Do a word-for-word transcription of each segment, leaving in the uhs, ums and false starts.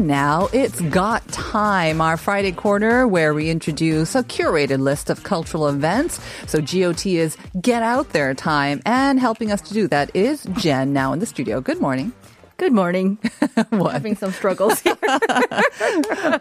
Now it's Got Time, our Friday corner where we introduce a curated list of cultural events. So G O T is Get Out There time, and helping us to do that is Jen, now in the studio. Good morning. Good morning. What? Having some struggles here.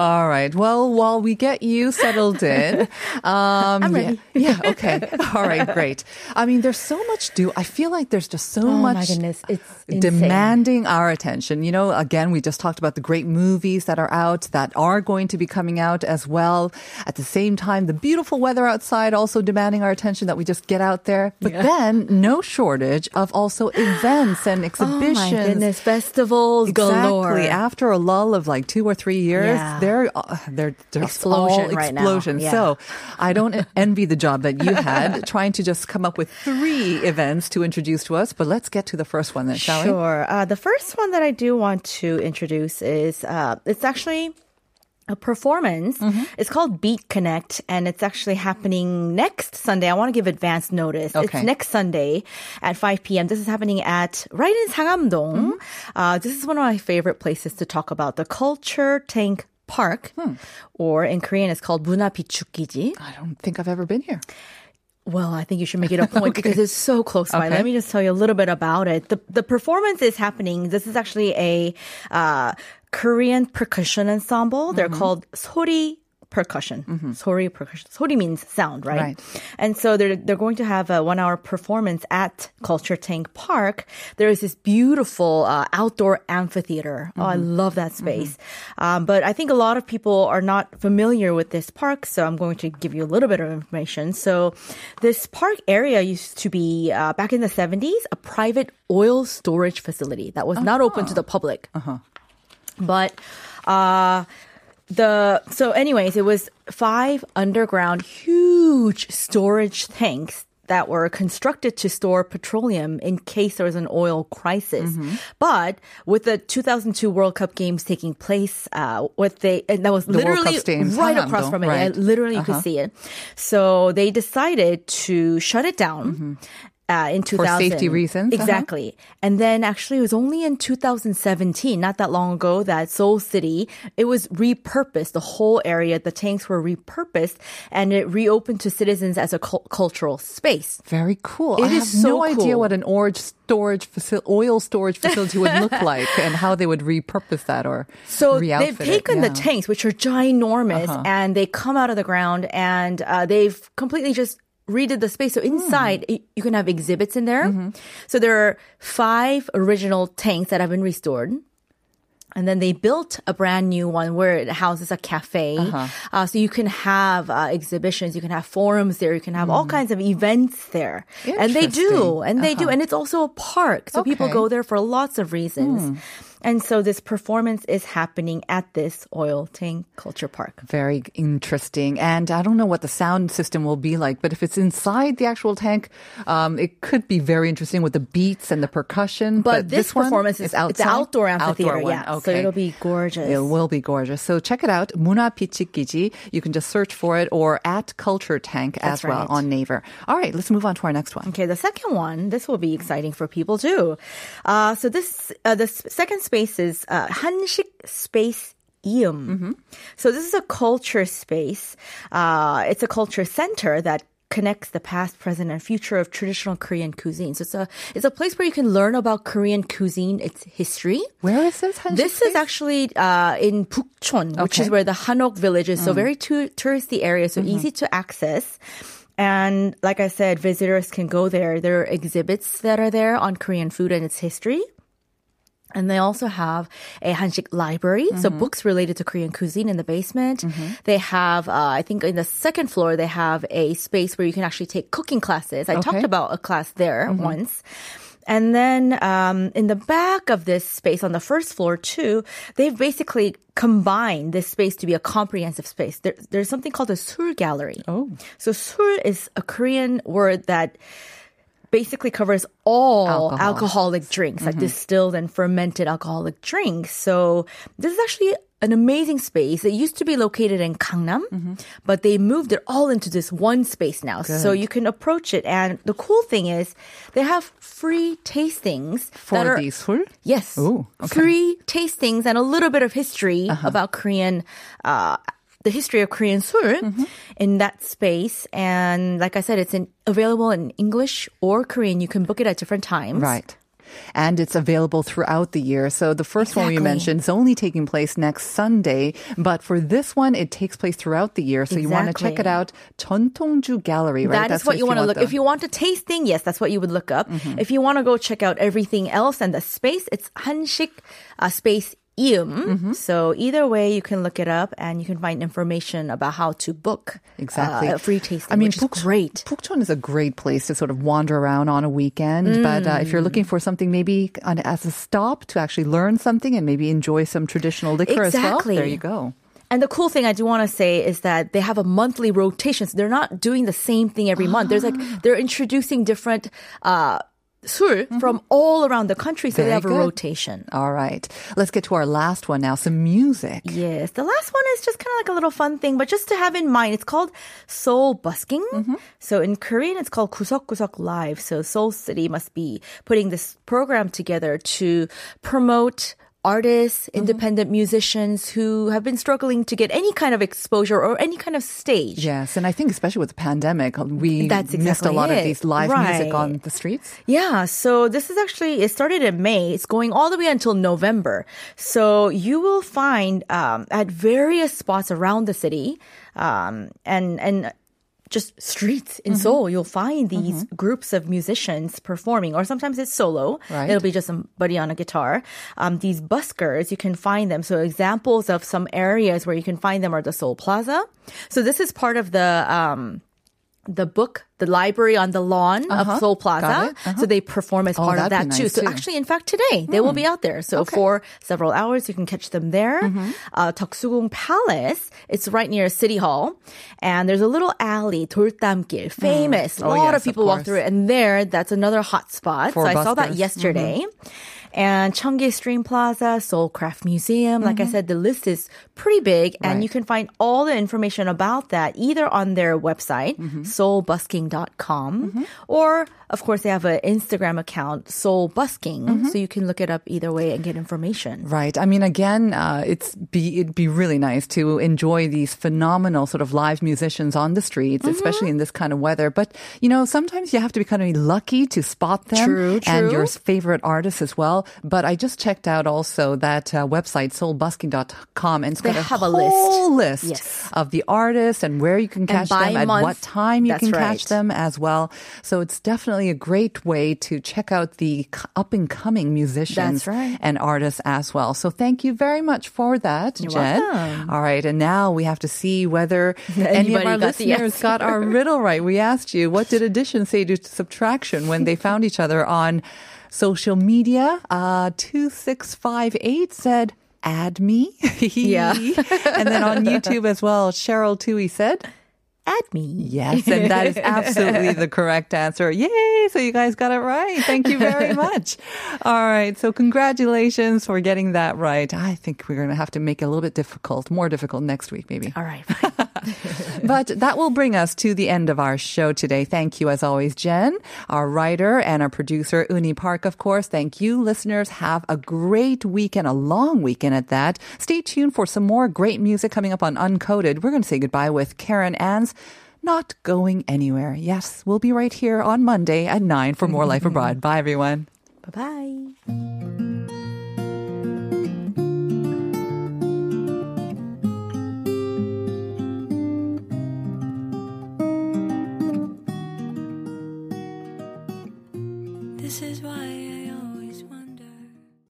All right. Well, while we get you settled in. Um, I'm ready. Yeah, yeah, okay. All right, great. I mean, there's so much do. I feel like there's just so oh much my goodness. It's demanding insane. Our attention. You know, again, we just talked about the great movies that are out, that are going to be coming out as well. At the same time, the beautiful weather outside also demanding our attention that we just get out there. But yeah. then, no shortage of also events and exhibitions. Oh, my goodness. Best Festivals galore. Exactly. After a lull of like two or three years, yeah. they're, they're, they're explosion all right explosion. Yeah. So I don't envy the job that you had trying to just come up with three events to introduce to us. But let's get to the first one then, shall sure. we? Sure. Uh, the first one that I do want to introduce is uh, it's actually a performance. Mm-hmm. It's called Beat Connect, and it's actually happening next Sunday. I want to give advance notice. Okay. It's next Sunday at five p.m. This is happening at right in Sangam-dong. Mm-hmm. Uh, this is one of my favorite places to talk about the Culture Tank Park, hmm. or in Korean, it's called Munhwa Bichukgiji. I don't think I've ever been here. Well, I think you should make it a point okay. because it's so close by. Okay. Let me just tell you a little bit about it. The the performance is happening. This is actually a uh, Korean percussion ensemble. They're mm-hmm. called Sori percussion. Mm-hmm. Sori percussion. Sori means sound, right? Right. And so they're they're going to have a one hour performance at Culture Tank Park. There is this beautiful uh, outdoor amphitheater. Mm-hmm. Oh, I love that space. Mm-hmm. Um, but I think a lot of people are not familiar with this park, so I'm going to give you a little bit of information. So this park area used to be uh, back in the seventies a private oil storage facility that was uh-huh. not open to the public. Uh-huh. But uh, the so anyways, it was five underground huge storage tanks that were constructed to store petroleum in case there was an oil crisis. Mm-hmm. But with the two thousand two World Cup games taking place, uh, what they and that was the literally right across from it. Right. I literally uh-huh. could see it. So they decided to shut it down. Mm-hmm. Uh, in two thousand. For safety reasons. Exactly. Uh-huh. And then actually it was only in two thousand seventeen, not that long ago, that Seoul City, it was repurposed. The whole area, the tanks were repurposed, and it reopened to citizens as a cult- cultural space. Very cool. It I is have so no cool. idea what an orange storage faci- oil storage facility would look like and how they would repurpose that or so re-outfit they've taken it. Yeah. The tanks, which are ginormous, uh-huh. and they come out of the ground, and uh, they've completely just redid the space. So inside, mm. you can have exhibits in there. Mm-hmm. So there are five original tanks that have been restored. And then they built a brand new one where it houses a cafe. Uh-huh. Uh, so you can have uh, exhibitions, you can have forums there, you can have mm. all kinds of events there. And they do, and they uh-huh. do. And it's also a park. So okay. people go there for lots of reasons. Mm. And so this performance is happening at this oil tank culture park. Very interesting. And I don't know what the sound system will be like, but if it's inside the actual tank, um, it could be very interesting with the beats and the percussion. But, but this, this performance is, is outside? It's outdoor amphitheater. Outdoor yeah. Okay. So it'll be gorgeous. It will be gorgeous. So check it out. Munhwa Bichukgiji. You can just search for it, or at Culture Tank That's as right. well on Naver. All right, let's move on to our next one. Okay, the second one. This will be exciting for people too. Uh, so this uh, the second space is uh, Hansik Spaceium. Mm-hmm. So this is a culture space. Uh, it's a culture center that connects the past, present, and future of traditional Korean cuisine. So it's a it's a place where you can learn about Korean cuisine, its history. Where is this? Hansik this space? Is actually uh, in Bukchon, okay. which is where the Hanok village is. Mm. So very tu- touristy area, so mm-hmm. easy to access. And like I said, visitors can go there. There are exhibits that are there on Korean food and its history. And they also have a Hansik library, mm-hmm. so books related to Korean cuisine in the basement. Mm-hmm. They have, uh, I think in the second floor, they have a space where you can actually take cooking classes. I okay. talked about a class there mm-hmm. once. And then um, in the back of this space, on the first floor too, they've basically combined this space to be a comprehensive space. There, there's something called a Seoul Gallery. Oh. So Seoul is a Korean word that basically covers all Alcohol. alcoholic drinks, mm-hmm. like distilled and fermented alcoholic drinks. So this is actually an amazing space. It used to be located in Gangnam, mm-hmm. but they moved it all into this one space now. Good. So you can approach it. And the cool thing is they have free tastings. For that are, these 술? Yes. Ooh, okay. Free tastings and a little bit of history uh-huh. about Korean uh the history of Korean sul mm-hmm. in that space. And like I said, it's in, available in English or Korean. You can book it at different times. Right. And it's available throughout the year. So the first exactly. one we mentioned is only taking place next Sunday. But for this one, it takes place throughout the year. So exactly. you want to check it out. Jeontongju Gallery, right? That that's is what you want to look. Though. If you want a tasting, yes, that's what you would look up. Mm-hmm. If you want to go check out everything else and the space, it's Hansik uh, Spaceium. Mm-hmm. So either way, you can look it up and you can find information about how to book exactly uh, a free tasting. I mean, which Buk- is great. Bukchon is a great place to sort of wander around on a weekend. Mm. But uh, if you're looking for something, maybe on, as a stop to actually learn something and maybe enjoy some traditional liquor exactly. as well, there you go. And the cool thing I do want to say is that they have a monthly rotation. So they're not doing the same thing every ah. month. There's like they're introducing different. Uh, 술 mm-hmm. from all around the country, so Very they have good. a rotation. All right. Let's get to our last one now, some music. Yes, the last one is just kind of like a little fun thing, but just to have in mind, it's called Seoul Busking. Mm-hmm. So in Korean, it's called 구석구석 Live. So Seoul City must be putting this program together to promote artists, independent mm-hmm. musicians who have been struggling to get any kind of exposure or any kind of stage. Yes, and I think especially with the pandemic, we That's exactly missed a lot it. of these live right. music on the streets. Yeah, so this is actually, it started in May. It's going all the way until November. So you will find um, at various spots around the city um, and and. just streets in mm-hmm. Seoul, you'll find these mm-hmm. groups of musicians performing, or sometimes it's solo. Right. It'll be just somebody on a guitar. Um, these buskers, you can find them. So examples of some areas where you can find them are the Seoul Plaza. So this is part of the... Um, the book, the library on the lawn uh-huh. of Seoul Plaza. Uh-huh. So they perform as oh, part of that nice too. So too. actually, in fact, today, mm. they will be out there. So okay. for several hours, you can catch them there. Mm-hmm. Uh, Toksugung Palace, it's right near City Hall. And there's a little alley, doltamgil, famous. Mm. Oh, a lot yes, of people of walk through it. And there, that's another hot spot. For so buskers. I saw that yesterday. Mm-hmm. And Cheonggye Stream Plaza, Seoul Craft Museum. Like mm-hmm. I said, the list is pretty big. And right. you can find all the information about that either on their website, mm-hmm. Seoul Busking dot com, mm-hmm. or, of course, they have an Instagram account, SeoulBusking. Mm-hmm. So you can look it up either way and get information. Right. I mean, again, uh, it's be, it'd be really nice to enjoy these phenomenal sort of live musicians on the streets, mm-hmm. especially in this kind of weather. But, you know, sometimes you have to be kind of lucky to spot them true, true. and your favorite artists as well. But I just checked out also that uh, website, Seoul Busking dot com, and it's got they a have whole a list, list yes. of the artists and where you can catch them, at month, what time you can right. catch them as well. So it's definitely a great way to check out the up-and-coming musicians right. and artists as well. So thank you very much for that, You're Jen. Welcome. All right, and now we have to see whether any of our got listeners got our riddle right. We asked you, what did addition say to subtraction when they found each other on social media? uh, two six five eight said, add me. yeah. And then on YouTube as well, Cheryl Tui said, add me. Yes, and that is absolutely the correct answer. Yay! So you guys got it right. Thank you very much. All right, so congratulations for getting that right. I think we're going to have to make it a little bit difficult, more difficult next week maybe. All right. But that will bring us to the end of our show today. Thank you as always, Jen, our writer, and our producer, Uni Park, of course. Thank you, listeners. Have a great weekend, a long weekend at that. Stay tuned for some more great music coming up on Uncoded. We're going to say goodbye with Karen Ann's Not Going Anywhere. Yes, we'll be right here on Monday at nine for more Life Abroad. Bye, everyone. Bye-bye.